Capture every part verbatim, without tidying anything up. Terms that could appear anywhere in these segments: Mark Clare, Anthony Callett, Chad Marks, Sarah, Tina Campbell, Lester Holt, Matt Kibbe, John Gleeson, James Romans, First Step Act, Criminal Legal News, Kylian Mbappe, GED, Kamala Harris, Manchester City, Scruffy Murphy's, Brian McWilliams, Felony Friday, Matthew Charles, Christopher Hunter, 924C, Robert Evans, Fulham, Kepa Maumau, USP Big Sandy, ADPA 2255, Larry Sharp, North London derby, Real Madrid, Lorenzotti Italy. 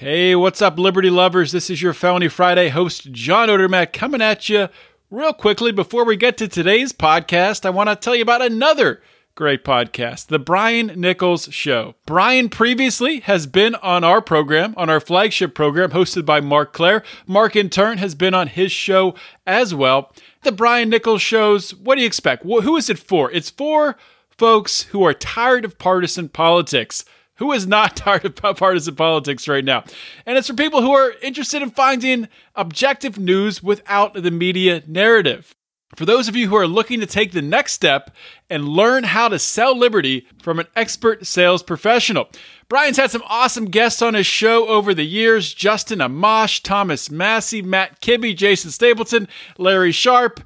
Hey, what's up, Liberty lovers? This is your Felony Friday host, John Odermatt, coming at you real quickly. Before we get to today's podcast, I want to tell you about another great podcast, The Brian Nichols Show. Brian previously has been on our program, on our flagship program, hosted by Mark Clare. Mark, in turn, has been on his show as well. The Brian Nichols Show's, what do you expect? Who is it for? It's for folks who are tired of partisan politics. Who is not tired of partisan politics right now? And it's for people who are interested in finding objective news without the media narrative. For those of you who are looking to take the next step and learn how to sell liberty from an expert sales professional. Brian's had some awesome guests on his show over the years. Justin Amash, Thomas Massie, Matt Kibbe, Jason Stapleton, Larry Sharp.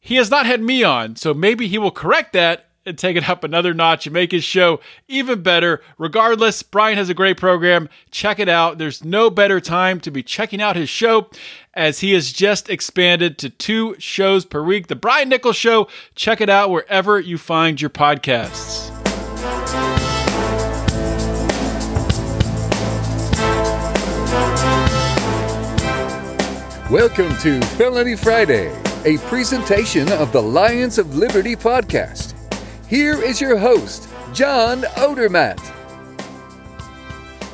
He has not had me on, so maybe he will correct that and take it up another notch and make his show even better. Regardless, Brian has a great program. Check it out. There's no better time to be checking out his show, as he has just expanded to two shows per week. The Brian Nichols Show. Check it out wherever you find your podcasts. Welcome to Felony Friday, a presentation of the Lions of Liberty podcast. Here is your host, John Odermatt.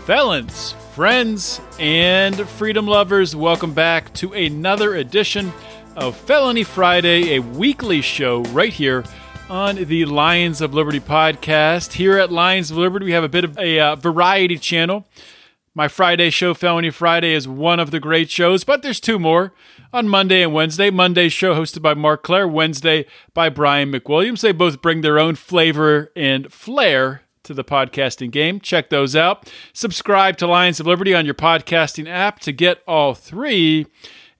Felons, friends, and freedom lovers, welcome back to another edition of Felony Friday, a weekly show right here on the Lions of Liberty podcast. Here at Lions of Liberty, we have a bit of a uh, variety channel. My Friday show, Felony Friday, is one of the great shows, but there's two more on Monday and Wednesday. Monday's show hosted by Mark Clare, Wednesday by Brian McWilliams. They both bring their own flavor and flair to the podcasting game. Check those out. Subscribe to Lions of Liberty on your podcasting app to get all three.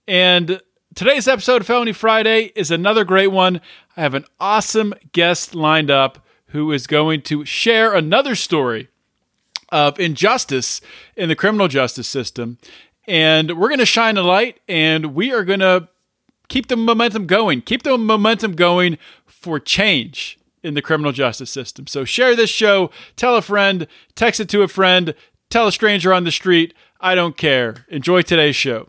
And today's episode of Felony Friday is another great one. I have an awesome guest lined up who is going to share another story of injustice in the criminal justice system. And we're going to shine a light, and we are going to keep the momentum going. Keep the momentum going for change in the criminal justice system. So share this show, tell a friend, text it to a friend, tell a stranger on the street. I don't care. Enjoy today's show.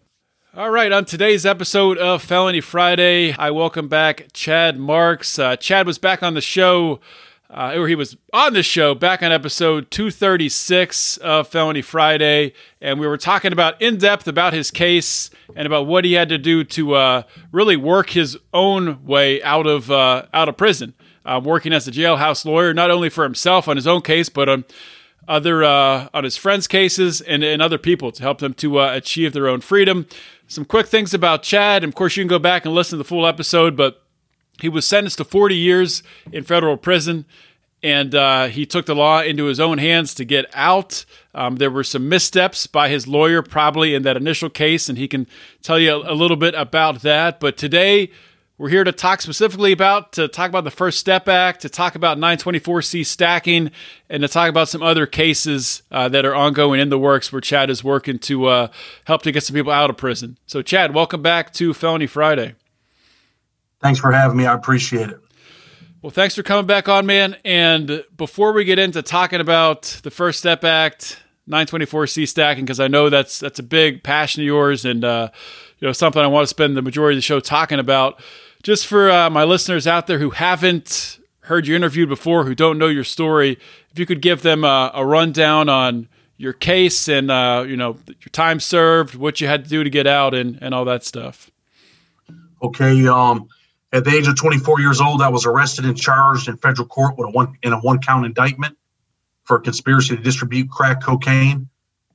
All right, on today's episode of Felony Friday, I welcome back Chad Marks. Uh, Chad was back on the show Uh, or he was on the show back on episode two thirty-six of Felony Friday, and we were talking about in depth about his case and about what he had to do to uh, really work his own way out of uh, out of prison, uh, working as a jailhouse lawyer, not only for himself on his own case, but on other uh, on his friends' cases and, and other people to help them to uh, achieve their own freedom. Some quick things about Chad, and of course you can go back and listen to the full episode, but he was sentenced to forty years in federal prison, and uh, he took the law into his own hands to get out. Um, there were some missteps by his lawyer probably in that initial case, and he can tell you a, a little bit about that. But today, we're here to talk specifically about, to talk about the First Step Act, to talk about nine twenty-four C stacking, and to talk about some other cases uh, that are ongoing in the works where Chad is working to uh, help to get some people out of prison. So, Chad, welcome back to Felony Friday. Thanks for having me. I appreciate it. Well, thanks for coming back on, man. And before we get into talking about the First Step Act, nine twenty-four C stacking, because I know that's that's a big passion of yours, and uh, you know, something I want to spend the majority of the show talking about. Just for uh, my listeners out there who haven't heard you interviewed before, who don't know your story, if you could give them a, a rundown on your case and uh, you know, your time served, what you had to do to get out, and and all that stuff. Okay. Um. At the age of twenty-four years old, I was arrested and charged in federal court with a one in a one-count indictment for a conspiracy to distribute crack cocaine.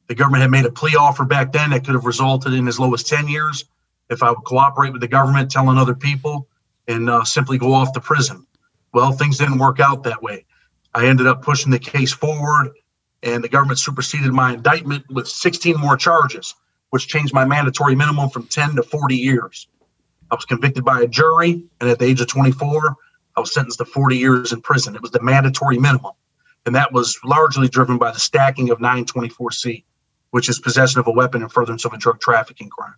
The government had made a plea offer back then that could have resulted in as low as ten years if I would cooperate with the government, telling other people, and uh, simply go off to prison. Well, things didn't work out that way. I ended up pushing the case forward, and the government superseded my indictment with sixteen more charges, which changed my mandatory minimum from ten to forty years. I was convicted by a jury, and at the age of twenty-four, I was sentenced to forty years in prison. It was the mandatory minimum, and that was largely driven by the stacking of nine twenty-four C, which is possession of a weapon in furtherance of a drug trafficking crime.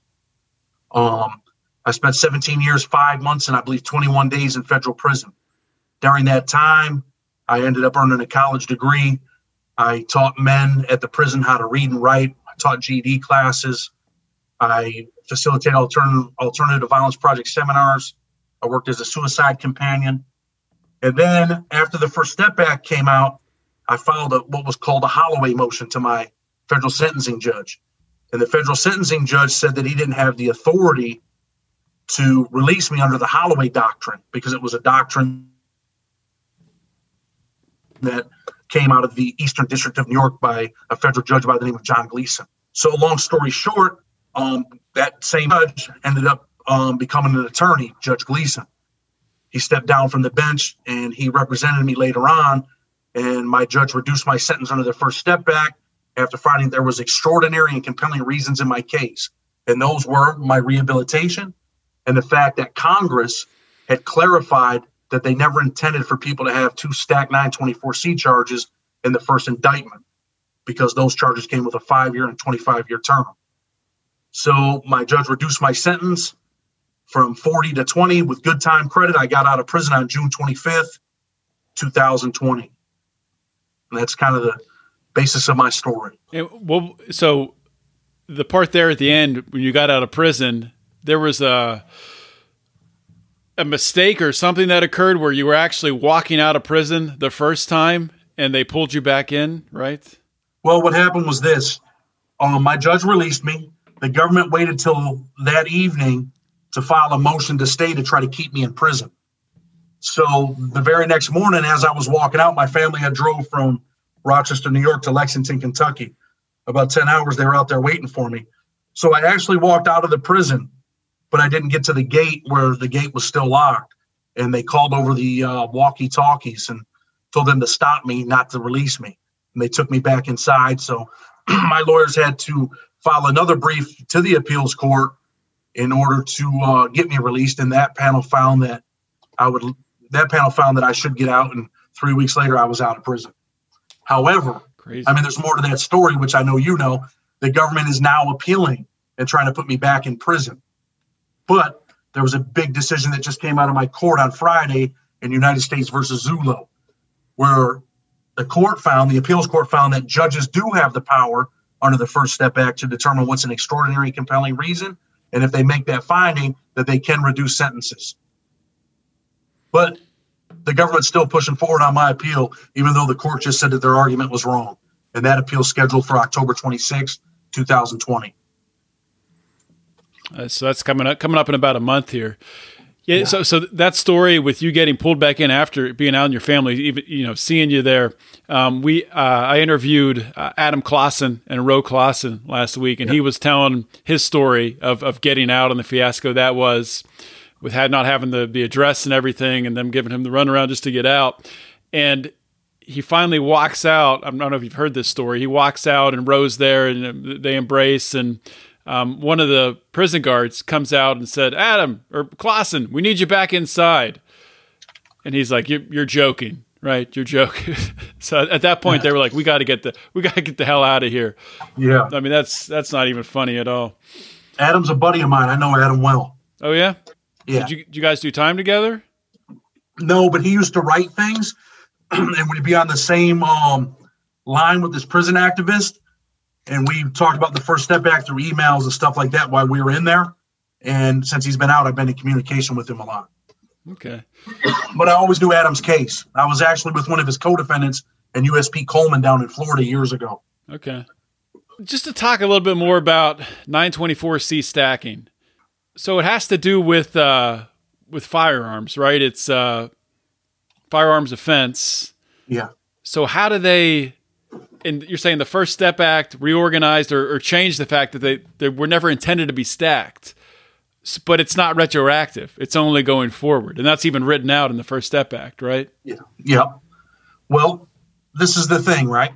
Um, I spent seventeen years, five months, and I believe twenty-one days in federal prison. During that time, I ended up earning a college degree. I taught men at the prison how to read and write. I taught G E D classes. I facilitated alternative, alternative violence project seminars. I worked as a suicide companion. And then after the First Step Act came out, I filed a, what was called a Holloway motion to my federal sentencing judge. And the federal sentencing judge said that he didn't have the authority to release me under the Holloway doctrine because it was a doctrine that came out of the Eastern District of New York by a federal judge by the name of John Gleeson. So long story short, um, that same judge ended up um, becoming an attorney, Judge Gleeson. He stepped down from the bench and he represented me later on, and my judge reduced my sentence under the First Step Act after finding there was extraordinary and compelling reasons in my case. And those were my rehabilitation and the fact that Congress had clarified that they never intended for people to have two stacked nine twenty-four C charges in the first indictment, because those charges came with a five-year and twenty-five-year term. So my judge reduced my sentence from forty to twenty with good time credit. I got out of prison on June twenty-fifth, two thousand twenty. And that's kind of the basis of my story. And, well, so the part there at the end, when you got out of prison, there was a a mistake or something that occurred where you were actually walking out of prison the first time and they pulled you back in, right? Well, what happened was this. Um, my judge released me. The government waited till that evening to file a motion to stay to try to keep me in prison. So the very next morning, as I was walking out, my family had drove from Rochester, New York to Lexington, Kentucky. About ten hours, they were out there waiting for me. So I actually walked out of the prison, but I didn't get to the gate where the gate was still locked. And they called over the uh, walkie-talkies and told them to stop me, not to release me. And they took me back inside. So my lawyers had to file another brief to the appeals court in order to uh, get me released. And that panel found that I would, that panel found that I should get out. And three weeks later, I was out of prison. However, Crazy. I mean, there's more to that story, which I know, you know, the government is now appealing and trying to put me back in prison. But there was a big decision that just came out of my court on Friday in United States versus Zulu, where the court found, the appeals court found that judges do have the power under the First Step Act to determine what's an extraordinary and compelling reason. And if they make that finding, that they can reduce sentences. But the government's still pushing forward on my appeal, even though the court just said that their argument was wrong. And that appeal is scheduled for October twenty-sixth, two thousand twenty. Uh, so that's coming up, coming up in about a month here. Yeah, yeah. So, so that story with you getting pulled back in after being out in your family, even, you know, seeing you there. Um, we, uh, I interviewed uh, Adam Clausen and Roe Clausen last week, and yep. he was telling his story of, of getting out and the fiasco that was with had not having the, the address and everything, and them giving him the runaround just to get out. And he finally walks out. I don't know if you've heard this story. He walks out and Roe's there and they embrace, and Um, one of the prison guards comes out and said, Adam, or Clausen, we need you back inside. And he's like, you're, you're joking, right? You're joking. So at that point, they were like, we got to get the, we got to get the hell out of here. Yeah. I mean, that's, that's not even funny at all. Adam's a buddy of mine. I know Adam well. Oh yeah? Yeah. Did you, did you guys do time together? No, but he used to write things and would be on the same um, line with this prison activist. And we talked about the First Step Act through emails and stuff like that while we were in there. And since he's been out, I've been in communication with him a lot. Okay. But I always knew Adam's case. I was actually with one of his co-defendants in U S P Coleman down in Florida years ago. Okay. Just to talk a little bit more about nine twenty-four C stacking. So it has to do with uh, with firearms, right? It's uh, firearms offense. Yeah. So how do they... And you're saying the First Step Act reorganized or, or changed the fact that they, they were never intended to be stacked, but it's not retroactive. It's only going forward. And that's even written out in the First Step Act, right? Yeah. Yeah. Well, this is the thing, right?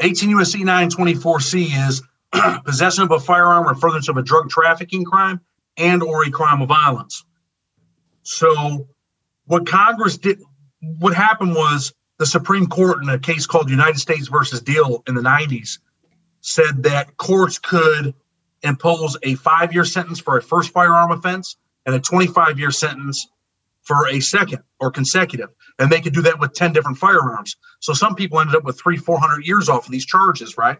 eighteen U S C nine twenty-four C is possession of a firearm or furtherance of a drug trafficking crime and or a crime of violence. So what Congress did, what happened was, the Supreme Court in a case called United States versus Deal in the nineties said that courts could impose a five-year sentence for a first firearm offense and a twenty-five-year sentence for a second or consecutive. And they could do that with ten different firearms. So some people ended up with three, four hundred years off of these charges, right?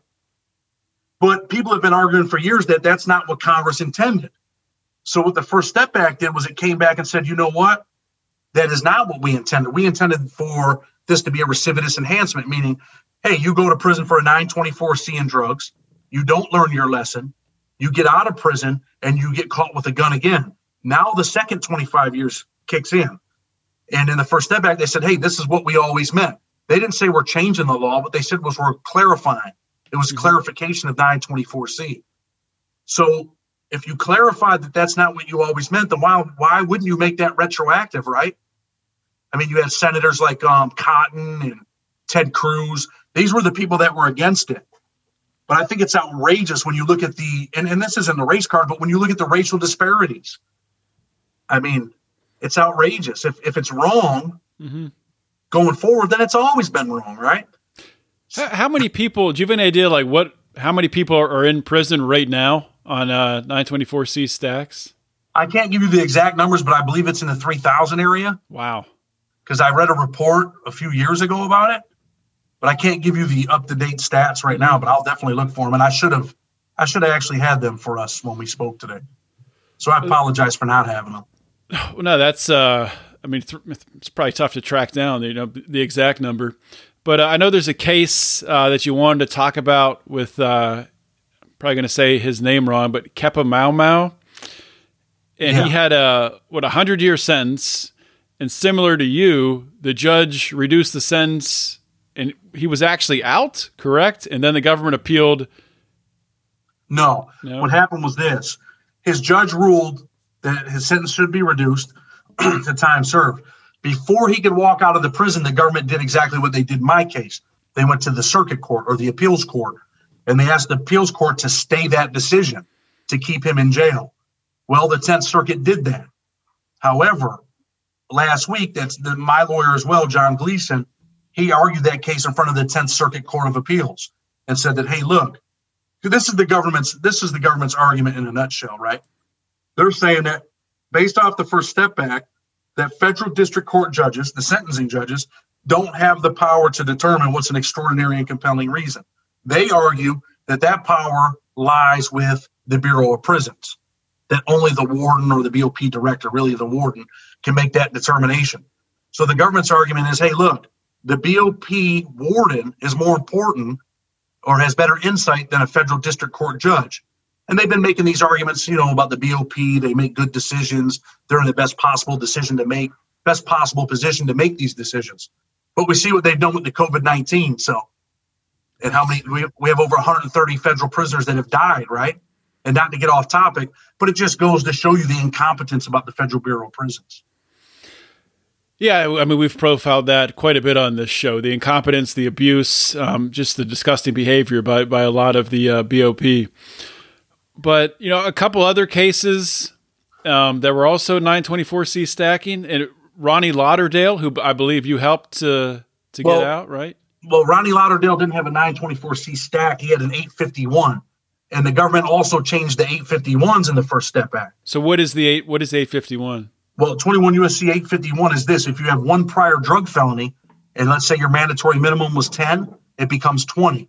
But people have been arguing for years that that's not what Congress intended. So what the First Step Act did was it came back and said, you know what? That is not what we intended. We intended for this to be a recidivist enhancement, meaning, hey, you go to prison for a nine twenty-four C and drugs. You don't learn your lesson. You get out of prison and you get caught with a gun again. Now the second twenty-five years kicks in. And in the First Step Act, they said, hey, this is what we always meant. They didn't say we're changing the law. What they said was we're clarifying. It was a clarification of nine twenty-four C. So if you clarified that that's not what you always meant, then why, why wouldn't you make that retroactive, right? I mean, you had senators like um, Cotton and Ted Cruz. These were the people that were against it. But I think it's outrageous when you look at the, and, and this isn't the race card, but when you look at the racial disparities, I mean, it's outrageous. If, if it's wrong mm-hmm. going forward, then it's always been wrong, right? How, how many people, do you have an idea like what, how many people are, are in prison right now on uh, nine twenty-four C stacks? I can't give you the exact numbers, but I believe it's in the three thousand area. Wow. Because I read a report a few years ago about it, but I can't give you the up-to-date stats right now, but I'll definitely look for them. And I should have, I should have actually had them for us when we spoke today. So I apologize for not having them. Well, no, that's, uh, I mean, th- it's probably tough to track down, you know, the exact number, but uh, I know there's a case uh, that you wanted to talk about with, uh, I'm probably going to say his name wrong, but Kepa Maumau. And yeah. he had a, what, a hundred year sentence. And similar to you, the judge reduced the sentence and he was actually out, correct? And then the government appealed. No. no. What happened was this. His judge ruled that his sentence should be reduced to time served. Before he could walk out of the prison, the government did exactly what they did in my case. They went to the circuit court or the appeals court, and they asked the appeals court to stay that decision to keep him in jail. Well, the tenth Circuit did that. However, last week, that's the, my lawyer as well, John Gleeson, he argued that case in front of the tenth Circuit Court of Appeals and said that, hey, look, this is the government's this is the government's argument in a nutshell, right? They're saying that based off the First Step Act, that federal district court judges, the sentencing judges, don't have the power to determine what's an extraordinary and compelling reason. They argue that that power lies with the Bureau of Prisons, that only the warden or the B O P director, really the warden, can make that determination. So the government's argument is, hey, look, the B O P warden is more important or has better insight than a federal district court judge. And they've been making these arguments, you know, about the B O P. They make good decisions. They're in the best possible decision to make, best possible position to make these decisions. But we see what they've done with the COVID nineteen. So, and how many, we, we have over one hundred thirty federal prisoners that have died, right? And not to get off topic, but it just goes to show you the incompetence about the Federal Bureau of Prisons. Yeah, I mean, we've profiled that quite a bit on this show, the incompetence, the abuse, um, just the disgusting behavior by, by a lot of the uh, B O P. But, you know, a couple other cases um, that were also nine twenty-four C stacking, and Ronnie Lauderdale, who I believe you helped to, to well, get out, right? Well, Ronnie Lauderdale didn't have a nine twenty-four C stack. He had an eight fifty-one. And the government also changed the eight fifty-ones in the First Step Act. So what is the eight? What is eight fifty-one? Well, twenty-one U S C eight fifty-one is this. If you have one prior drug felony, and let's say your mandatory minimum was ten, it becomes twenty.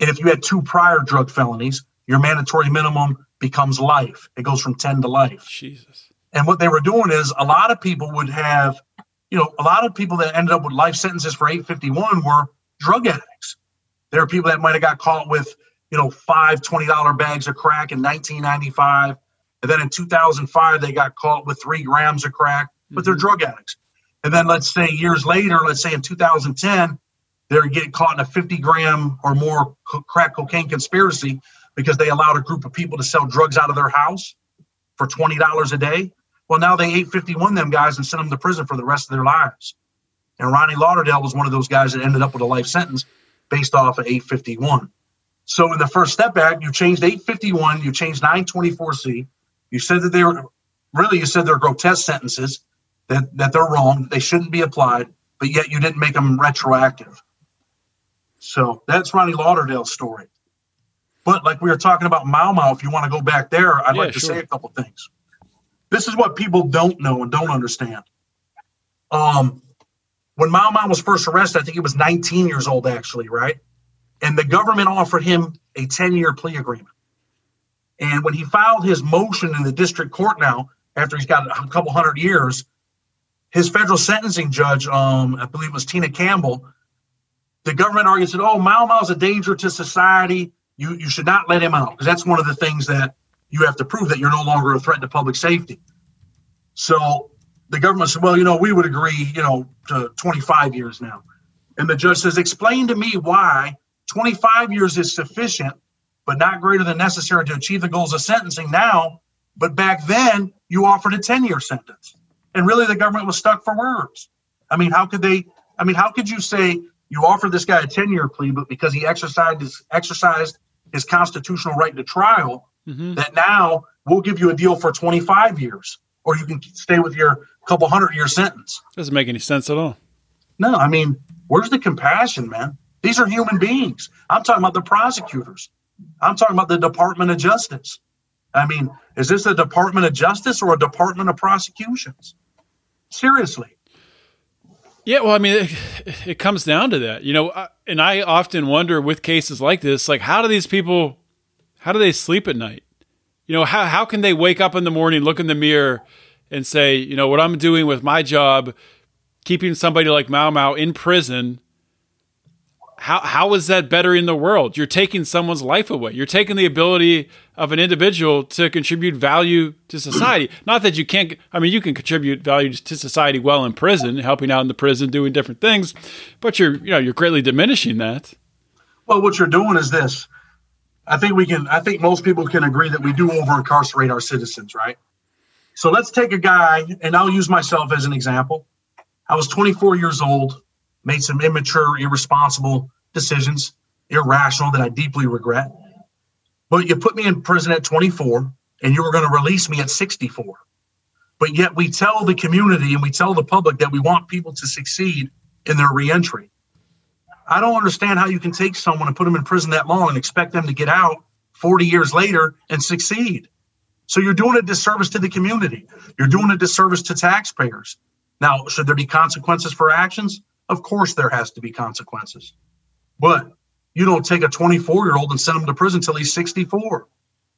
And if you had two prior drug felonies, your mandatory minimum becomes life. It goes from ten to life. Jesus. And what they were doing is a lot of people would have, you know, a lot of people that ended up with life sentences for eight fifty-one were drug addicts. There are people that might have got caught with, you know, five twenty dollar bags of crack in nineteen ninety-five. And then in two thousand five, they got caught with three grams of crack, but they're drug addicts. And then let's say years later, let's say in two thousand ten, they're getting caught in a fifty gram or more co- crack cocaine conspiracy because they allowed a group of people to sell drugs out of their house for twenty dollars a day. Well, now they eight fifty-one them guys and sent them to prison for the rest of their lives. And Ronnie Lauderdale was one of those guys that ended up with a life sentence based off of eight fifty-one. So in the First Step Act, you changed eight fifty-one, you changed nine twenty-four C. You said that they were, really, you said they're grotesque sentences, that, that they're wrong, that they shouldn't be applied, but yet you didn't make them retroactive. So that's Ronnie Lauderdale's story. But like we were talking about Maumau, if you want to go back there, I'd yeah, like to sure. say a couple things. This is what people don't know and don't understand. Um, when Maumau was first arrested, I think he was nineteen years old, actually, right? And the government offered him a ten-year plea agreement. And when he filed his motion in the district court now, after he's got a couple hundred years, his federal sentencing judge, um, I believe it was Tina Campbell, the government argued, said, oh, Maumau's a danger to society. You, you should not let him out, because that's one of the things that you have to prove, that you're no longer a threat to public safety. So the government said, well, you know, we would agree, you know, to twenty-five years now. And the judge says, explain to me why twenty-five years is sufficient, but not greater than necessary to achieve the goals of sentencing now. But back then you offered a ten-year sentence. And really the government was stuck for words. I mean, how could they, I mean, how could you say you offered this guy a ten-year plea, but because he exercised his, exercised his constitutional right to trial, mm-hmm. that now we'll give you a deal for twenty-five years, or you can stay with your couple hundred year sentence. Doesn't make any sense at all. No, I mean, where's the compassion, man? These are human beings. I'm talking about the prosecutors. I'm talking about the Department of Justice. I mean, is this a Department of Justice or a Department of Prosecutions? Seriously. Yeah, well, I mean, it, it comes down to that, you know, and I often wonder with cases like this, like, how do these people, how do they sleep at night? You know, how, how can they wake up in the morning, look in the mirror and say, you know, what I'm doing with my job, keeping somebody like Maumau in prison, How how is that bettering the world? You're taking someone's life away. You're taking the ability of an individual to contribute value to society. Not that you can't, I mean, you can contribute value to society while in prison, helping out in the prison, doing different things, but you're, you know, you're greatly diminishing that. Well, what you're doing is this. I think we can, I think most people can agree that we do over incarcerate our citizens, right? So let's take a guy, and I'll use myself as an example. I was twenty-four years old. Made some immature, irresponsible decisions, irrational, that I deeply regret. But you put me in prison at twenty-four, and you were going to release me at sixty-four. But yet we tell the community and we tell the public that we want people to succeed in their reentry. I don't understand how you can take someone and put them in prison that long and expect them to get out forty years later and succeed. So you're doing a disservice to the community. You're doing a disservice to taxpayers. Now, should there be consequences for actions? Of course there has to be consequences, but you don't take a twenty-four-year-old and send him to prison till he's sixty-four.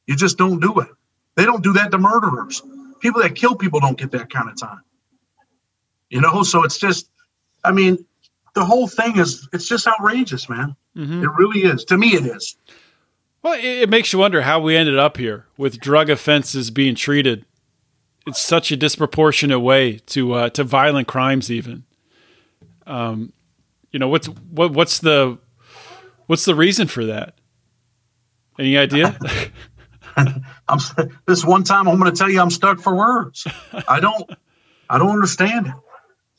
You just don't do it. They don't do that to murderers. People that kill people don't get that kind of time. You know, so it's just, I mean, the whole thing is, it's just outrageous, man. Mm-hmm. It really is. To me, it is. Well, it, it makes you wonder how we ended up here with drug offenses being treated in such a disproportionate way to uh, to violent crimes even. Um, you know, what's, what, what's the, what's the reason for that? Any idea? I'm this one time, I'm going to tell you, I'm stuck for words. I don't, I don't understand it.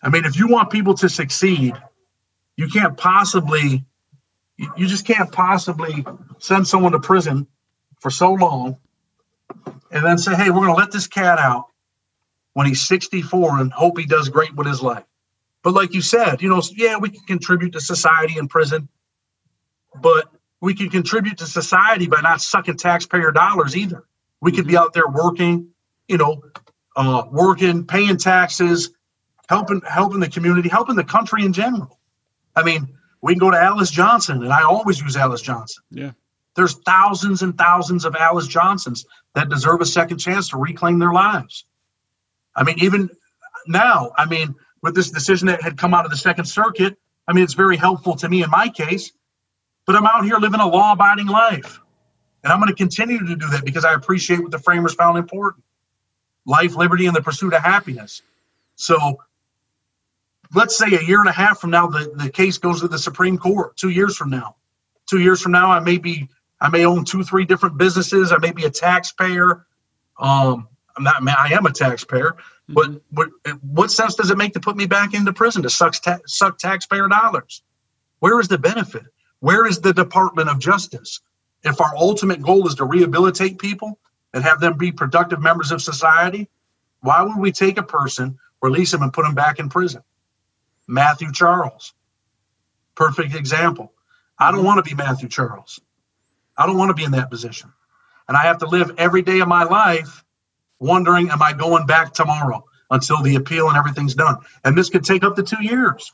I mean, if you want people to succeed, you can't possibly, you just can't possibly send someone to prison for so long and then say, hey, we're going to let this cat out when he's sixty-four and hope he does great with his life. But like you said, you know, yeah, we can contribute to society in prison, but we can contribute to society by not sucking taxpayer dollars either. We could be out there working, you know, uh, working, paying taxes, helping, helping the community, helping the country in general. I mean, we can go to Alice Johnson, and I always use Alice Johnson. Yeah. There's thousands and thousands of Alice Johnsons that deserve a second chance to reclaim their lives. I mean, even now, I mean, with this decision that had come out of the Second Circuit, I mean, it's very helpful to me in my case, but I'm out here living a law-abiding life, and I'm going to continue to do that because I appreciate what the framers found important: life, liberty, and the pursuit of happiness. So let's say a year and a half from now, the, the case goes to the Supreme Court. Two years from now, two years from now, I may be, I may own two, three different businesses. I may be a taxpayer. Um, I'm not, I am a taxpayer. But what, what sense does it make to put me back into prison to suck, ta- suck taxpayer dollars? Where is the benefit? Where is the Department of Justice? If our ultimate goal is to rehabilitate people and have them be productive members of society, why would we take a person, release him, and put him back in prison? Matthew Charles, perfect example. I don't want to be Matthew Charles. I don't want to be in that position. And I have to live every day of my life wondering, am I going back tomorrow until the appeal and everything's done? And this could take up to two years.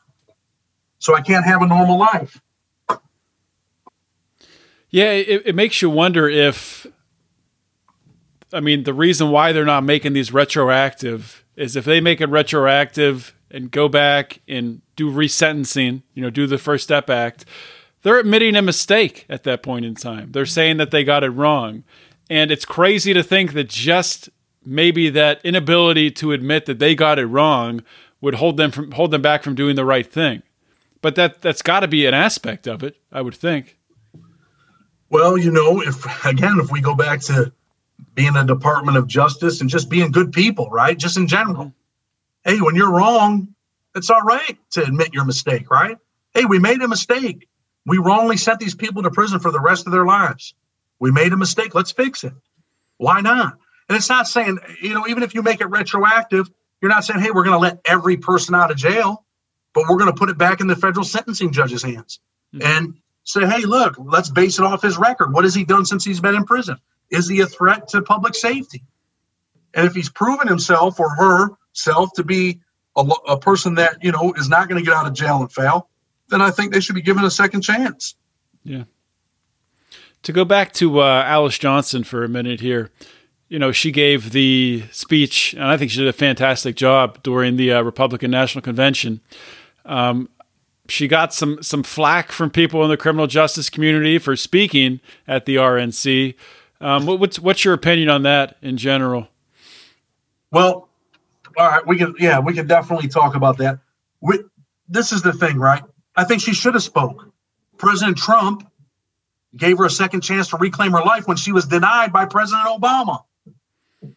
So I can't have a normal life. Yeah, it, it makes you wonder if, I mean, the reason why they're not making these retroactive is if they make it retroactive and go back and do resentencing, you know, do the First Step Act, they're admitting a mistake at that point in time. They're saying that they got it wrong. And it's crazy to think that just maybe that inability to admit that they got it wrong would hold them from hold them back from doing the right thing. But that, that's got to be an aspect of it, I would think. Well, you know, if again, if we go back to being a Department of Justice and just being good people, right? Just in general. Hey, when you're wrong, it's all right to admit your mistake, right? Hey, we made a mistake. We wrongly sent these people to prison for the rest of their lives. We made a mistake. Let's fix it. Why not? And it's not saying, you know, even if you make it retroactive, you're not saying, hey, we're going to let every person out of jail, but we're going to put it back in the federal sentencing judge's hands mm-hmm. and say, hey, look, let's base it off his record. What has he done since he's been in prison? Is he a threat to public safety? And if he's proven himself or herself to be a, a person that, you know, is not going to get out of jail and fail, then I think they should be given a second chance. Yeah. To go back to uh, Alice Johnson for a minute here, you know, she gave the speech, and I think she did a fantastic job during the uh, Republican National Convention. Um, she got some some flack from people in the criminal justice community for speaking at the R N C. Um, what, what's what's your opinion on that in general? Well, all right, we can yeah, we can definitely talk about that. We, this is the thing, right? I think she should have spoke. President Trump gave her a second chance to reclaim her life when she was denied by President Obama,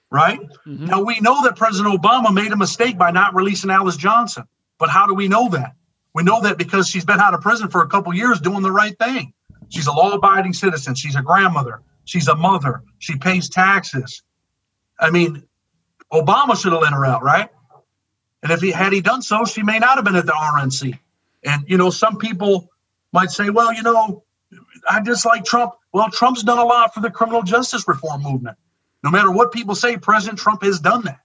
right? Mm-hmm. Now, we know that President Obama made a mistake by not releasing Alice Johnson, but how do we know that? We know that because she's been out of prison for a couple years doing the right thing. She's a law-abiding citizen. She's a grandmother. She's a mother. She pays taxes. I mean, Obama should have let her out, right? And if he had he done so, she may not have been at the R N C. And, you know, some people might say, well, you know, I dislike Trump. Well, Trump's done a lot for the criminal justice reform movement. No matter what people say, President Trump has done that.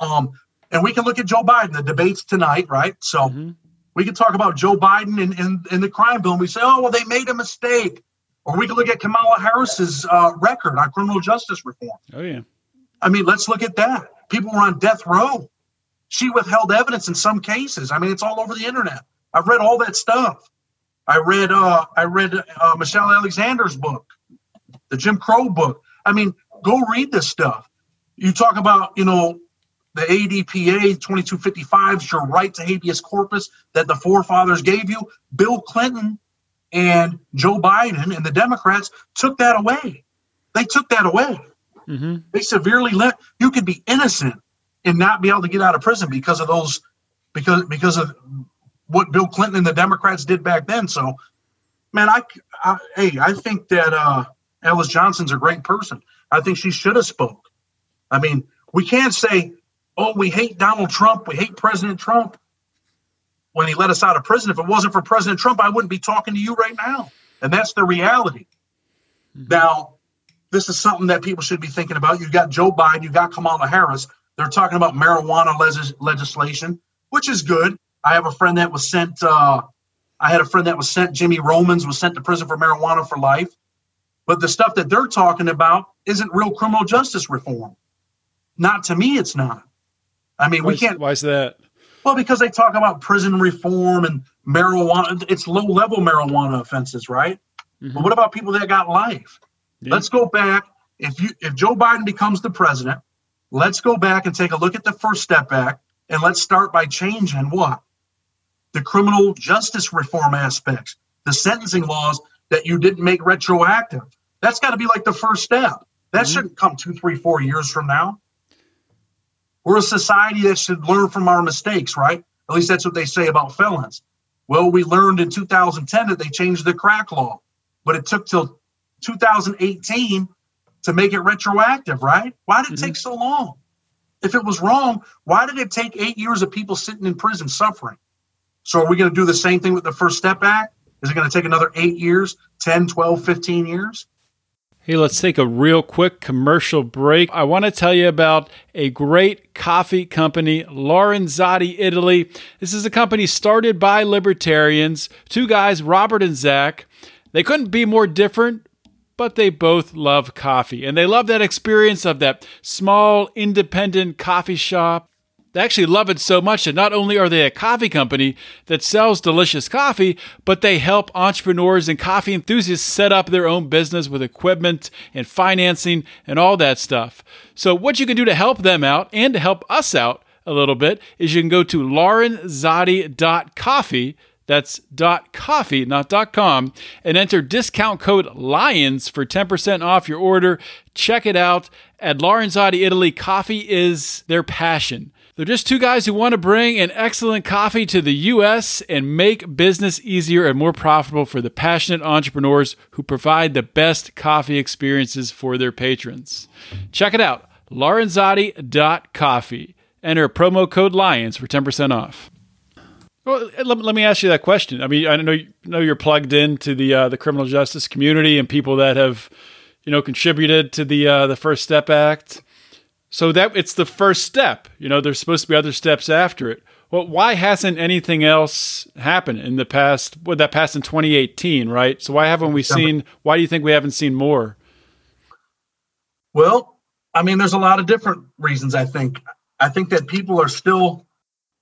Um, and we can look at Joe Biden, the debates tonight, right? So mm-hmm. we can talk about Joe Biden and, and, and the crime bill. And we say, oh, well, they made a mistake. Or we can look at Kamala Harris's uh, record on criminal justice reform. Oh, yeah. I mean, let's look at that. People were on death row. She withheld evidence in some cases. I mean, it's all over the internet. I've read all that stuff. I read uh, I read uh, Michelle Alexander's book, the Jim Crow book. I mean, go read this stuff. You talk about, you know, the A D P A twenty-two fifty-five, your right to habeas corpus that the forefathers gave you. Bill Clinton and Joe Biden and the Democrats took that away. They took that away. Mm-hmm. They severely let you could be innocent and not be able to get out of prison because of those because because of. what Bill Clinton and the Democrats did back then. So, man, I, I hey, I think that uh, Alice Johnson's a great person. I think she should have spoke. I mean, we can't say, oh, we hate Donald Trump, we hate President Trump when he let us out of prison. If it wasn't for President Trump, I wouldn't be talking to you right now. And that's the reality. Mm-hmm. Now, this is something that people should be thinking about. You've got Joe Biden, you've got Kamala Harris. They're talking about marijuana legis- legislation, which is good. I have a friend that was sent, uh, I had a friend that was sent, Jimmy Romans was sent to prison for marijuana for life. But the stuff that they're talking about isn't real criminal justice reform. Not to me, it's not. I mean, why we can't. Is, why is that? Well, because they talk about prison reform and marijuana. It's low level marijuana offenses, right? Mm-hmm. But what about people that got life? Yeah. Let's go back. If you, if Joe Biden becomes the president, let's go back and take a look at the First Step Act. And let's start by changing what? The criminal justice reform aspects, the sentencing laws that you didn't make retroactive. That's got to be like the first step. That mm-hmm. shouldn't come two, three, four years from now. We're a society that should learn from our mistakes, right? At least that's what they say about felons. Well, we learned in two thousand ten that they changed the crack law, but it took till two thousand eighteen to make it retroactive, right? Why did it mm-hmm. take so long? If it was wrong, why did it take eight years of people sitting in prison suffering? So are we going to do the same thing with the First Step Act? Is it going to take another eight years, ten, twelve, fifteen years? Hey, let's take a real quick commercial break. I want to tell you about a great coffee company, Lorenzotti Italy. This is a company started by libertarians, two guys, Robert and Zach. They couldn't be more different, but they both love coffee. And they love that experience of that small, independent coffee shop. They actually love it so much that not only are they a coffee company that sells delicious coffee, but they help entrepreneurs and coffee enthusiasts set up their own business with equipment and financing and all that stuff. So what you can do to help them out and to help us out a little bit is you can go to Lorenzotti dot coffee. That's dot coffee, not dot com, and enter discount code LIONS for ten percent off your order. Check it out at Lorenzotti Italy. Coffee is their passion. They're just two guys who want to bring an excellent coffee to the U S and make business easier and more profitable for the passionate entrepreneurs who provide the best coffee experiences for their patrons. Check it out, Lorenzotti dot coffee. Enter promo code LIONS for ten percent off. Well, let, let me ask you that question. I mean, I know you know you're plugged into the uh, the criminal justice community and people that have, you know, contributed to the uh, the First Step Act. So that it's the first step. You know, there's supposed to be other steps after it. Well, why hasn't anything else happened in the past? Well, that passed in twenty eighteen, right? So why haven't we seen? Why do you think we haven't seen more? Well, I mean, there's a lot of different reasons. I think I think that people are still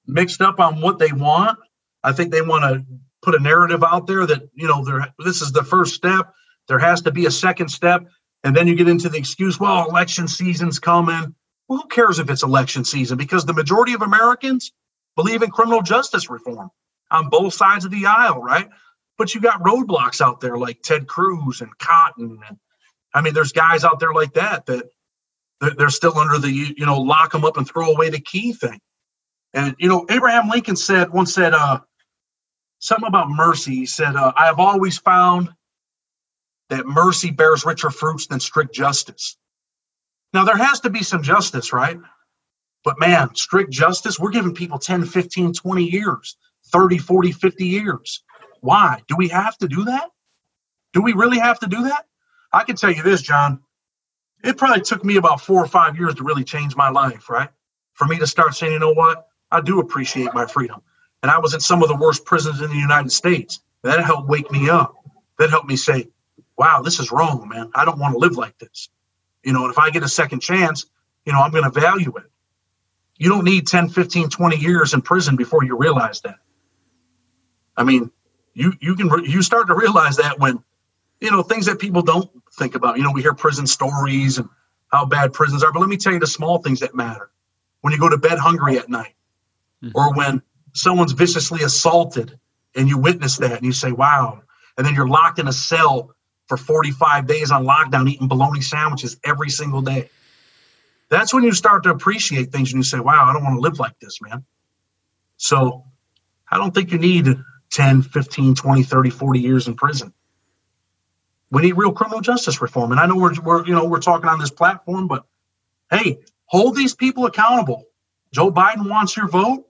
mixed up on what they want. I think they want to put a narrative out there that, you know, there, this is the first step. There has to be a second step. And then you get into the excuse, well, election season's coming. Well, who cares if it's election season? Because the majority of Americans believe in criminal justice reform on both sides of the aisle, right? But you got roadblocks out there like Ted Cruz and Cotton. And I mean, there's guys out there like that, that they're still under the, you know, lock them up and throw away the key thing. And, you know, Abraham Lincoln said once said uh, something about mercy. He said, uh, I have always found that mercy bears richer fruits than strict justice. Now, there has to be some justice, right? But, man, strict justice, we're giving people ten, fifteen, twenty years, thirty, forty, fifty years. Why? Do we have to do that? Do we really have to do that? I can tell you this, John. It probably took me about four or five years to really change my life, right? For me to start saying, you know what? I do appreciate my freedom. And I was in some of the worst prisons in the United States. That helped wake me up. That helped me say, wow, this is wrong, man. I don't want to live like this. You know, and if I get a second chance, you know, I'm going to value it. You don't need ten, fifteen, twenty years in prison before you realize that. I mean, you you can re- you start to realize that when, you know, things that people don't think about. You know, we hear prison stories and how bad prisons are. But let me tell you the small things that matter. When you go to bed hungry at night, or when someone's viciously assaulted and you witness that and you say, wow. And then you're locked in a cell for forty-five days on lockdown, eating bologna sandwiches every single day. That's when you start to appreciate things and you say, wow, I don't want to live like this, man. So I don't think you need ten, fifteen, twenty, thirty, forty years in prison. We need real criminal justice reform. And I know we're, we're you know, we're talking on this platform, but hey, hold these people accountable. Joe Biden wants your vote.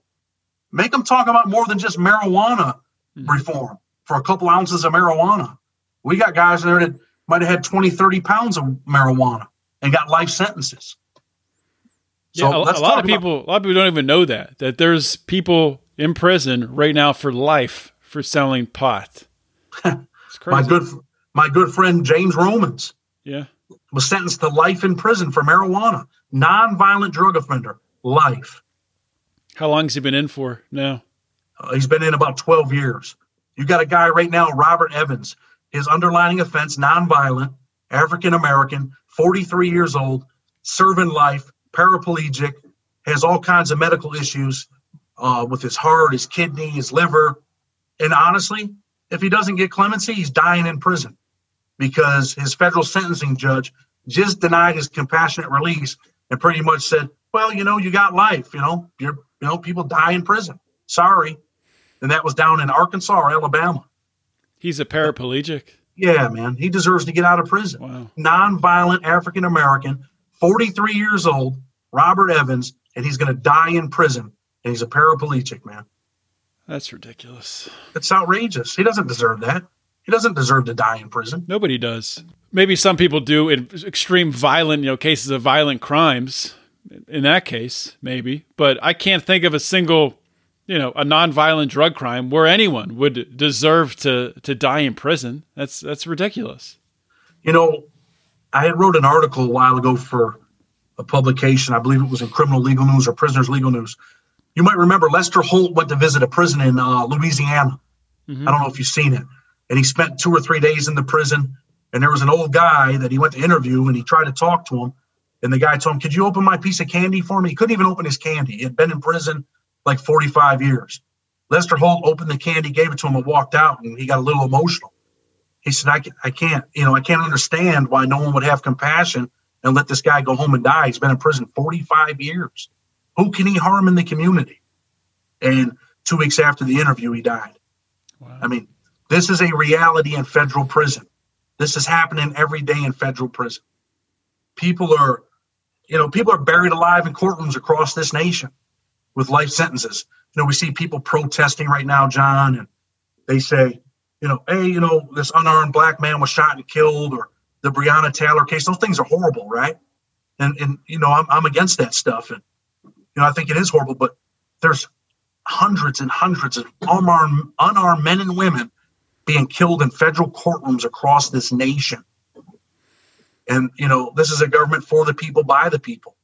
Make them talk about more than just marijuana reform for a couple ounces of marijuana. We got guys there that might have had twenty, thirty pounds of marijuana and got life sentences. So yeah, a, let's a lot talk of people, about- a lot of people don't even know that, that there's people in prison right now for life for selling pot. It's crazy. my good, my good friend, James Romans. Yeah. Was sentenced to life in prison for marijuana. Non-violent drug offender, life. How long has he been in for now? Uh, he's been in about twelve years. You got a guy right now, Robert Evans. His underlying offense, non-violent, African-American, forty-three years old, serving life, paraplegic, has all kinds of medical issues uh, with his heart, his kidney, his liver. And honestly, if he doesn't get clemency, he's dying in prison, because his federal sentencing judge just denied his compassionate release and pretty much said, well, you know, you got life, you know, you're, you know, people die in prison. Sorry. And that was down in Arkansas or Alabama. He's a paraplegic. Yeah, man. He deserves to get out of prison. Wow. Nonviolent African-American, forty-three years old, Robert Evans, and he's going to die in prison. And he's a paraplegic, man. That's ridiculous. It's outrageous. He doesn't deserve that. He doesn't deserve to die in prison. Nobody does. Maybe some people do in extreme violent, you know, cases of violent crimes. In that case, maybe. But I can't think of a single you know, a nonviolent drug crime where anyone would deserve to to die in prison. That's that's ridiculous. You know, I wrote an article a while ago for a publication. I believe it was in Criminal Legal News or Prisoners Legal News. You might remember Lester Holt went to visit a prison in uh, Louisiana. Mm-hmm. I don't know if you've seen it. And he spent two or three days in the prison. And there was an old guy that he went to interview, and he tried to talk to him. And the guy told him, could you open my piece of candy for me? He couldn't even open his candy. He had been in prison like forty-five years. Lester Holt opened the candy, gave it to him, and walked out, and he got a little emotional. He said, I, I can't, you know, I can't understand why no one would have compassion and let this guy go home and die. He's been in prison forty-five years. Who can he harm in the community? And two weeks after the interview, he died. Wow. I mean, this is a reality in federal prison. This is happening every day in federal prison. People are, you know, people are buried alive in courtrooms across this nation with life sentences. You know, we see people protesting right now, John, and they say, you know, hey, you know, this unarmed black man was shot and killed, or the Breonna Taylor case. Those things are horrible, right? And, and you know, I'm, I'm against that stuff. And, you know, I think it is horrible, but there's hundreds and hundreds of unarmed, unarmed men and women being killed in federal courtrooms across this nation. And, you know, this is a government for the people, by the people.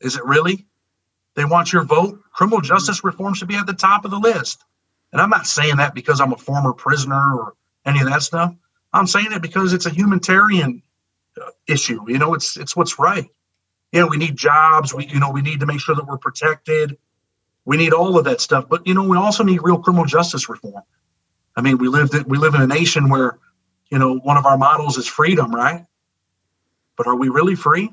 Is it really? They want your vote. Criminal justice reform should be at the top of the list. And I'm not saying that because I'm a former prisoner or any of that stuff. I'm saying it because it's a humanitarian issue. You know, it's it's what's right. You know, we need jobs. We, you know, we need to make sure that we're protected. We need all of that stuff. But, you know, we also need real criminal justice reform. I mean, we live, we live in a nation where, you know, one of our models is freedom, right? But are we really free?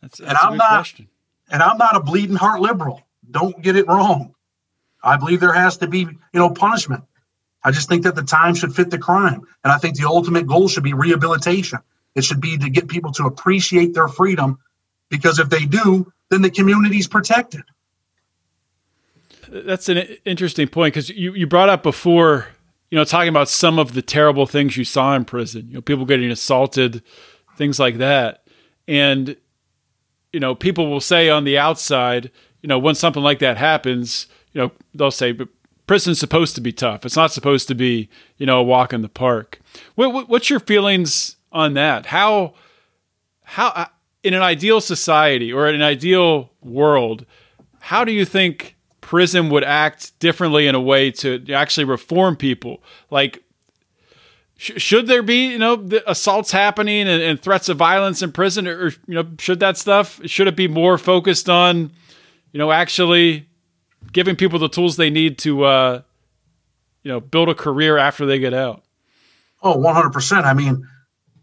That's, that's and I'm a good not, question. And I'm not a bleeding heart liberal. Don't get it wrong. I believe there has to be, you know, punishment. I just think that the time should fit the crime. And I think the ultimate goal should be rehabilitation. It should be to get people to appreciate their freedom, because if they do, then the community's protected. That's an interesting point, because you, you brought up before, you know, talking about some of the terrible things you saw in prison, you know, people getting assaulted, things like that. And, you know, people will say on the outside, you know, when something like that happens, you know, they'll say, but prison's supposed to be tough. It's not supposed to be, you know, a walk in the park. What, what, what's your feelings on that? How, how in an ideal society or in an ideal world, how do you think prison would act differently in a way to actually reform people? Like, sh- should there be, you know, the assaults happening and, and threats of violence in prison, or, or, you know, should that stuff, should it be more focused on, you know, actually giving people the tools they need to, uh, you know, build a career after they get out? Oh, one hundred percent. I mean,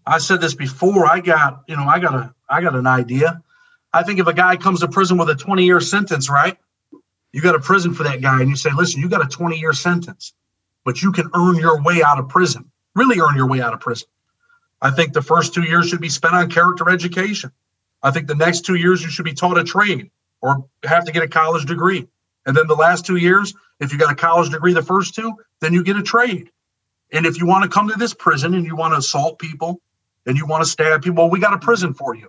I said this before. I got, you know, I got a, I got an idea. I think if a guy comes to prison with a twenty year sentence, right? You go to prison for that guy and you say, listen, you got a twenty year sentence, but you can earn your way out of prison, really earn your way out of prison. I think the first two years should be spent on character education. I think the next two years you should be taught a trade or have to get a college degree. And then the last two years, if you got a college degree, the first two, then you get a trade. And if you want to come to this prison and you want to assault people and you want to stab people, well, we got a prison for you.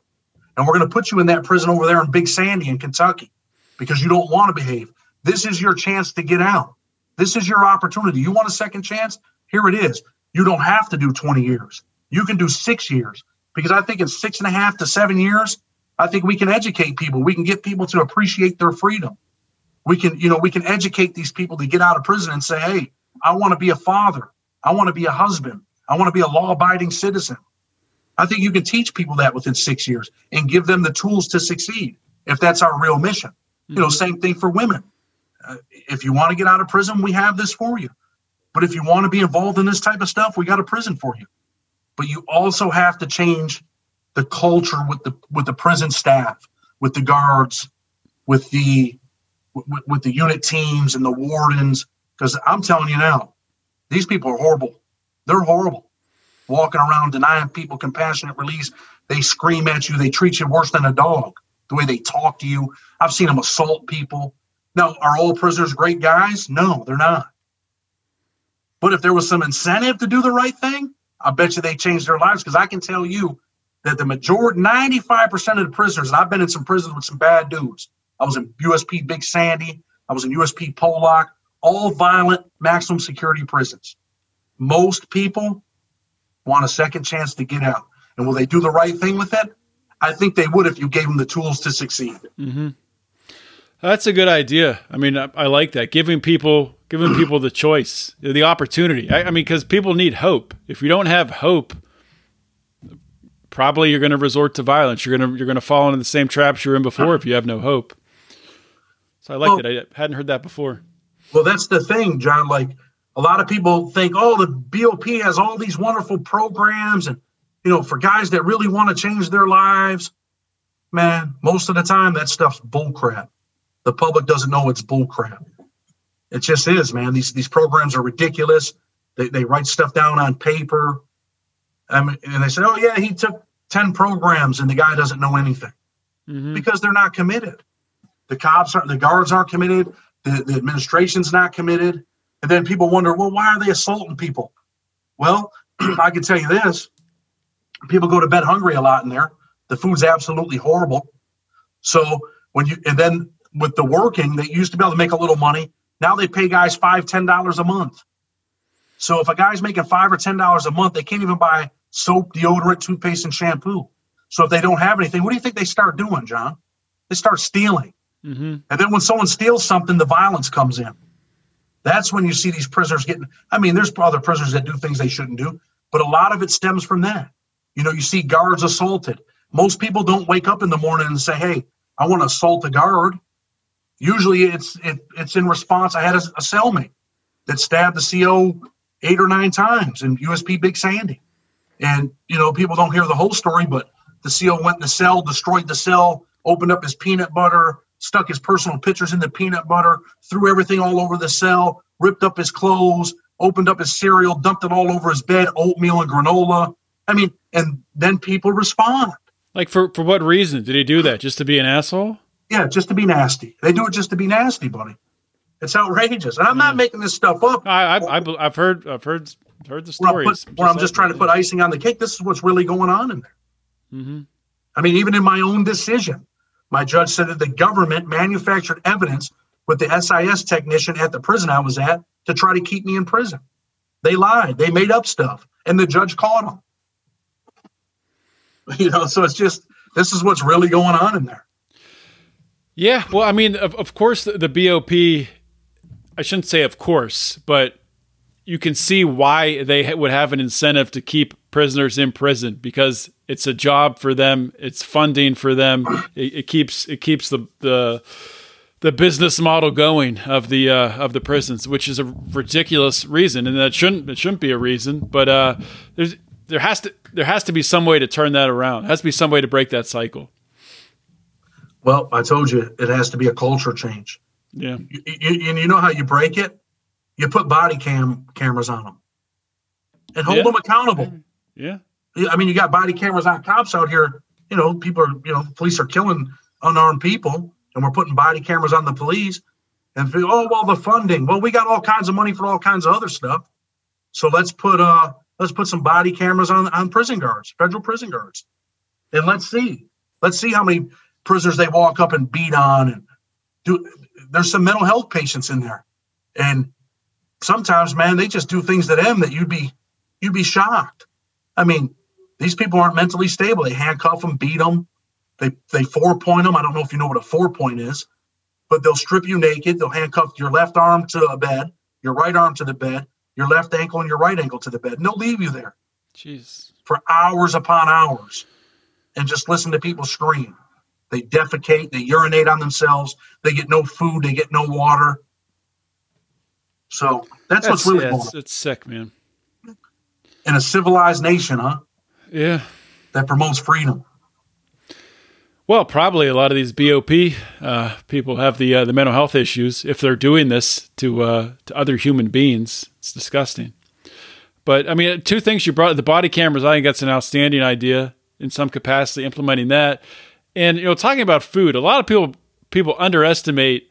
And we're going to put you in that prison over there in Big Sandy in Kentucky, because you don't want to behave. This is your chance to get out. This is your opportunity. You want a second chance? Here it is. You don't have to do twenty years. You can do six years, because I think in six and a half to seven years, I think we can educate people. We can get people to appreciate their freedom. We can, you know, we can educate these people to get out of prison and say, hey, I want to be a father. I want to be a husband. I want to be a law-abiding citizen. I think you can teach people that within six years and give them the tools to succeed, if that's our real mission. You know, same thing for women. Uh, if you want to get out of prison, we have this for you. But if you want to be involved in this type of stuff, we got a prison for you. But you also have to change the culture with the with the prison staff, with the guards, with the with, with the unit teams and the wardens. Because I'm telling you now, these people are horrible. They're horrible. Walking around denying people compassionate release. They scream at you. They treat you worse than a dog. The way they talk to you. I've seen them assault people. Now, are all prisoners great guys? No, they're not. But if there was some incentive to do the right thing, I bet you they changed their lives, because I can tell you that the majority, ninety-five percent of the prisoners, and I've been in some prisons with some bad dudes, I was in U S P Big Sandy. I was in U S P Pollock, all violent maximum security prisons. Most people want a second chance to get out. And will they do the right thing with it? I think they would if you gave them the tools to succeed. Mm-hmm. That's a good idea. I mean, I, I like that. Giving people giving people the choice, the opportunity. I, I mean, because people need hope. If you don't have hope, probably you're going to resort to violence. You're going to you're going to fall into the same traps you were in before if you have no hope. So I like well, that. I hadn't heard that before. Well, that's the thing, John. Like, a lot of people think, oh, the B O P has all these wonderful programs and, you know, for guys that really want to change their lives. Man, most of the time that stuff's bullcrap. The public doesn't know it's bullcrap. It just is, man. These these programs are ridiculous. They they write stuff down on paper. Um, and they say, oh, yeah, he took ten programs and the guy doesn't know anything. Mm-hmm. Because they're not committed. The cops aren't, the guards aren't committed. The, the administration's not committed. And then people wonder, well, why are they assaulting people? Well, I can tell you this. People go to bed hungry a lot in there. The food's absolutely horrible. So when you, and then with the working, they used to be able to make a little money. Now they pay guys five, ten dollars a month. So if a guy's making five or ten dollars a month, they can't even buy soap, deodorant, toothpaste, and shampoo. So if they don't have anything, what do you think they start doing, John? They start stealing. Mm-hmm. And then when someone steals something, the violence comes in. That's when you see these prisoners getting, I mean, there's other prisoners that do things they shouldn't do, but a lot of it stems from that. You know, you see guards assaulted. Most people don't wake up in the morning and say, hey, I want to assault a guard. Usually it's it, it's in response. I had a, a cellmate that stabbed the C O eight or nine times in U S P Big Sandy. And, you know, people don't hear the whole story, but the C O went in the cell, destroyed the cell, opened up his peanut butter, stuck his personal pictures in the peanut butter, threw everything all over the cell, ripped up his clothes, opened up his cereal, dumped it all over his bed, oatmeal and granola. I mean, and then people respond. Like, for, for what reason did he do that? Just to be an asshole? Yeah, just to be nasty. They do it just to be nasty, buddy. It's outrageous. And I'm yeah. not making this stuff up. I, I, I, I've heard I've heard, heard the stories. Where, put, where just I'm like, just trying to put icing on the cake. This is what's really going on in there. Mm-hmm. I mean, even in my own decision, my judge said that the government manufactured evidence with the S I S technician at the prison I was at to try to keep me in prison. They lied. They made up stuff. And the judge caught them. You know, so it's just, this is what's really going on in there. Yeah. Well, I mean, of, of course, the, the B O P, I shouldn't say of course, but you can see why they ha- would have an incentive to keep prisoners in prison, because it's a job for them. It's funding for them. It, it keeps, it keeps the, the, the business model going of the, uh, of the prisons, which is a ridiculous reason. And that shouldn't, it shouldn't be a reason, but, uh, there's, There has to there has to be some way to turn that around. There has to be some way to break that cycle. Well, I told you, it has to be a culture change. Yeah. You, you, and you know how you break it? You put body cam cameras on them and hold yeah. them accountable. Yeah. I mean, you got body cameras on cops out here. You know, people are, you know, the police are killing unarmed people, and we're putting body cameras on the police. And, oh, well, the funding. Well, we got all kinds of money for all kinds of other stuff. So let's put – uh. Let's put some body cameras on, on prison guards, federal prison guards. And let's see. Let's see how many prisoners they walk up and beat on. And do. There's some mental health patients in there. And sometimes, man, they just do things to them that you'd be you'd be shocked. I mean, these people aren't mentally stable. They handcuff them, beat them. They, they four-point them. I don't know if you know what a four-point is. But they'll strip you naked. They'll handcuff your left arm to a bed, your right arm to the bed, your left ankle and your right ankle to the bed. And they'll leave you there Jeez. for hours upon hours and just listen to people scream. They defecate, they urinate on themselves, they get no food, they get no water. So that's, that's what's really yeah, going on. It's, it's sick, man. In a civilized nation, huh? Yeah. That promotes freedom. Well, probably a lot of these B O P uh, people have the uh, the mental health issues if they're doing this to uh, to other human beings. It's disgusting. But, I mean, two things you brought, the body cameras, I think that's an outstanding idea in some capacity, implementing that. And, you know, talking about food, a lot of people people underestimate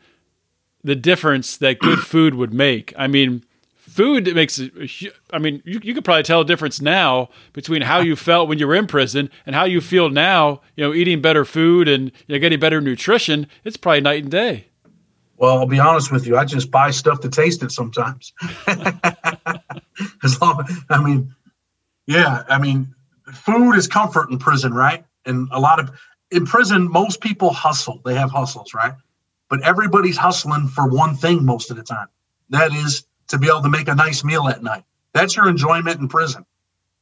the difference that good food would make. I mean, food makes – I mean, you, you could probably tell a difference now between how you felt when you were in prison and how you feel now, you know, eating better food and you know, getting better nutrition. It's probably night and day. Well, I'll be honest with you. I just buy stuff to taste it sometimes. As long, I mean, yeah, I mean, food is comfort in prison, right? And a lot of – in prison, most people hustle. They have hustles, right? But everybody's hustling for one thing most of the time. That is to be able to make a nice meal at night. That's your enjoyment in prison,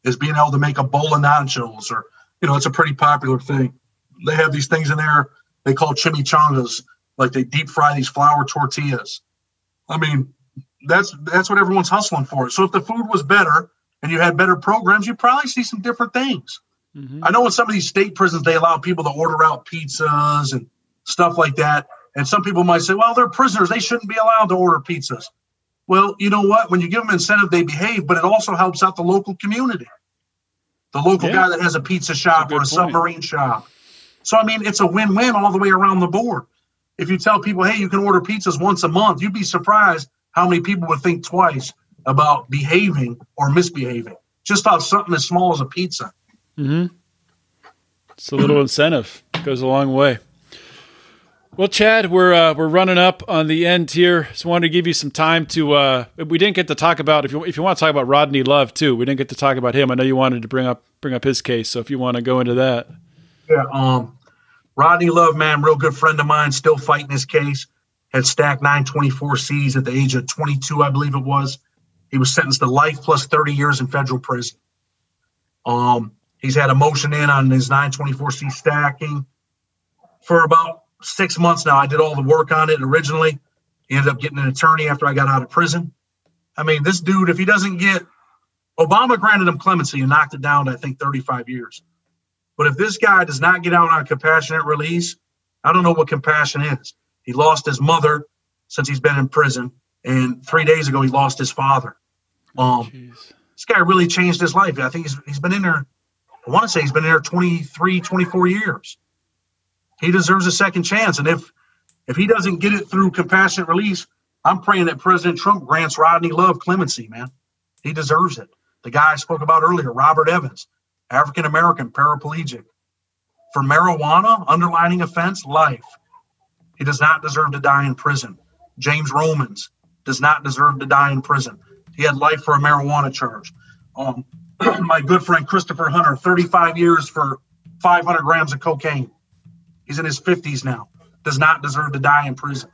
is being able to make a bowl of nachos or, you know, it's a pretty popular thing. They have these things in there they call chimichangas, like they deep fry these flour tortillas. I mean, that's that's what everyone's hustling for. So if the food was better and you had better programs, you'd probably see some different things. Mm-hmm. I know in some of these state prisons, they allow people to order out pizzas and stuff like that. And some people might say, well, they're prisoners. They shouldn't be allowed to order pizzas. Well, you know what? When you give them incentive, they behave, but it also helps out the local community. The local yeah. guy that has a pizza shop a or a point. submarine shop. So, I mean, it's a win-win all the way around the board. If you tell people, hey, you can order pizzas once a month, you'd be surprised how many people would think twice about behaving or misbehaving just off something as small as a pizza. Mm-hmm. It's a little incentive. It goes a long way. Well, Chad, we're uh, we're running up on the end here. Just wanted to give you some time to. Uh, we didn't get to talk about if you if you want to talk about Rodney Love too. We didn't get to talk about him. I know you wanted to bring up bring up his case, so if you want to go into that. Yeah, um, Rodney Love, man, real good friend of mine, still fighting his case. Had stacked nine twenty-four C's at the age of twenty-two, I believe it was. He was sentenced to life plus thirty years in federal prison. Um, he's had a motion in on his nine twenty-four C stacking for about six months now. I did all the work on it originally. He ended up getting an attorney after I got out of prison. I mean, this dude, if he doesn't get Obama granted him clemency and knocked it down to, I think, thirty-five years. But if this guy does not get out on compassionate release, I don't know what compassion is. He lost his mother since he's been in prison. And three days ago, he lost his father. Um, Jeez. This guy really changed his life. I think he's he's been in there. I want to say he's been in there twenty-three, twenty-four years. He deserves a second chance. And if if he doesn't get it through compassionate release, I'm praying that President Trump grants Rodney Love clemency, man. He deserves it. The guy I spoke about earlier, Robert Evans, African-American, paraplegic. For marijuana, underlining offense, life. He does not deserve to die in prison. James Romans does not deserve to die in prison. He had life for a marijuana charge. Um, my good friend Christopher Hunter, thirty-five years for five hundred grams of cocaine. He's in his fifties now, does not deserve to die in prison.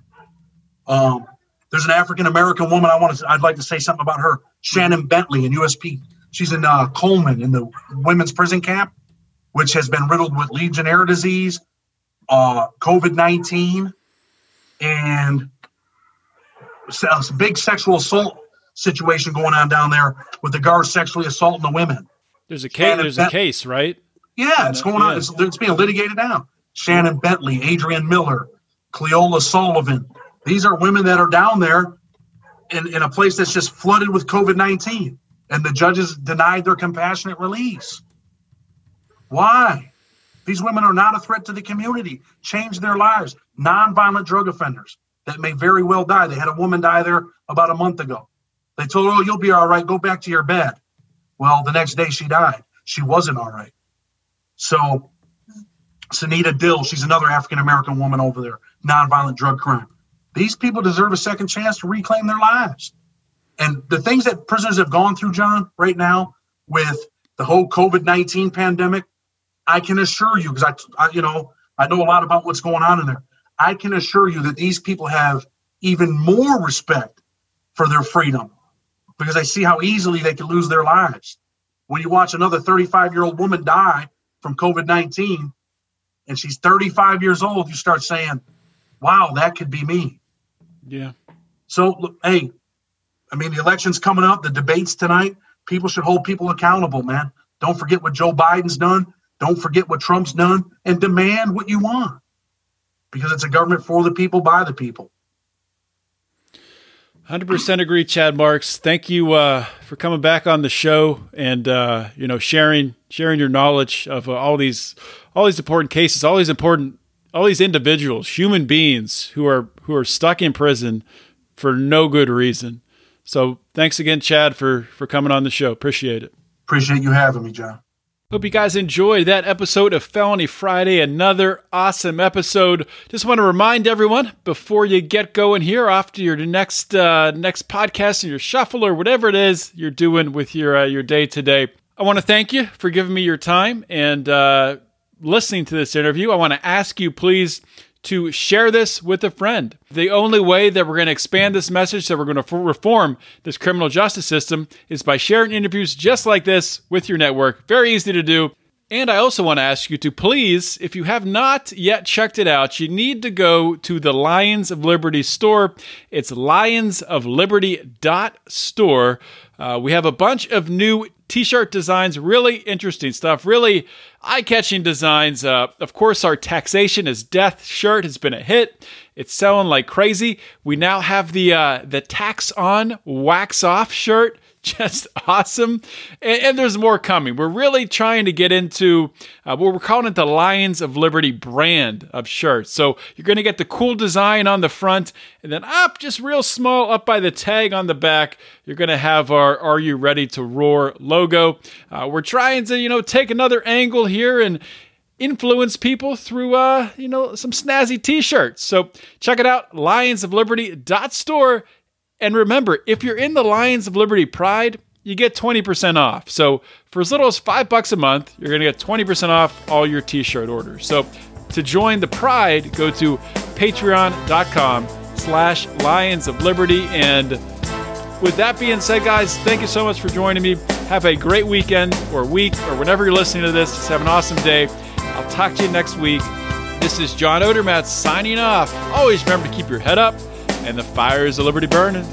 Um, there's an African-American woman. I want to, I'd like to say something about her. Shannon Bentley in U S P. She's in uh, Coleman in the women's prison camp, which has been riddled with Legionnaire disease, uh, COVID nineteen, and a big sexual assault situation going on down there with the guards sexually assaulting the women. There's a case, there's a case, right? Yeah, it's going on. It's, it's being litigated now. Shannon Bentley, Adrian Miller, Cleola Sullivan. These are women that are down there in, in a place that's just flooded with COVID nineteen, and the judges denied their compassionate release. Why? These women are not a threat to the community. Change their lives. Nonviolent drug offenders that may very well die. They had a woman die there about a month ago. They told her, oh, you'll be all right. Go back to your bed. Well, the next day she died. She wasn't all right. So Sunita Dill, she's another African-American woman over there, nonviolent drug crime. These people deserve a second chance to reclaim their lives. And the things that prisoners have gone through, John, right now with the whole COVID nineteen pandemic, I can assure you, because I, I, you know, I know a lot about what's going on in there. I can assure you that these people have even more respect for their freedom because they see how easily they can lose their lives. When you watch another thirty-five-year-old woman die from COVID nineteen, and she's thirty-five years old, you start saying, wow, that could be me. Yeah. So, look, hey, I mean, the election's coming up, the debate's tonight. People should hold people accountable, man. Don't forget what Joe Biden's done. Don't forget what Trump's done. And demand what you want because it's a government for the people, by the people. one hundred percent agree, Chad Marks. Thank you uh, for coming back on the show and uh, you know sharing sharing your knowledge of uh, all these all these important cases, all these important all these individuals, human beings who are who are stuck in prison for no good reason. So thanks again, Chad, for, for coming on the show. Appreciate it. Appreciate you having me, John. Hope you guys enjoyed that episode of Felony Friday, another awesome episode. Just want to remind everyone, before you get going here, after your next uh, next podcast or your shuffle or whatever it is you're doing with your uh, your day today, I want to thank you for giving me your time and uh, listening to this interview. I want to ask you, please, to share this with a friend. The only way that we're going to expand this message, that we're going to reform this criminal justice system, is by sharing interviews just like this with your network. Very easy to do. And I also want to ask you to please, if you have not yet checked it out, you need to go to the Lions of Liberty store. It's lions of liberty dot store. Uh, we have a bunch of new T-shirt designs, really interesting stuff, really eye-catching designs. Uh, of course, our Taxation is Death shirt has been a hit. It's selling like crazy. We now have the uh, the Tax On, Wax Off shirt. Just awesome. And, and there's more coming. We're really trying to get into uh, what we're calling it the Lions of Liberty brand of shirts. So you're going to get the cool design on the front, and then up just real small up by the tag on the back, you're going to have our Are You Ready to Roar logo. Uh, we're trying to, you know, take another angle here and influence people through, uh, you know, some snazzy T-shirts. So check it out, lions of liberty dot store. And remember, if you're in the Lions of Liberty Pride, you get twenty percent off. So for as little as five bucks a month, you're going to get twenty percent off all your T-shirt orders. So to join the Pride, go to patreon.com slash Lions of Liberty. And with that being said, guys, thank you so much for joining me. Have a great weekend or week or whenever you're listening to this. Just have an awesome day. I'll talk to you next week. This is John Odermatt signing off. Always remember to keep your head up and the fires of liberty burning.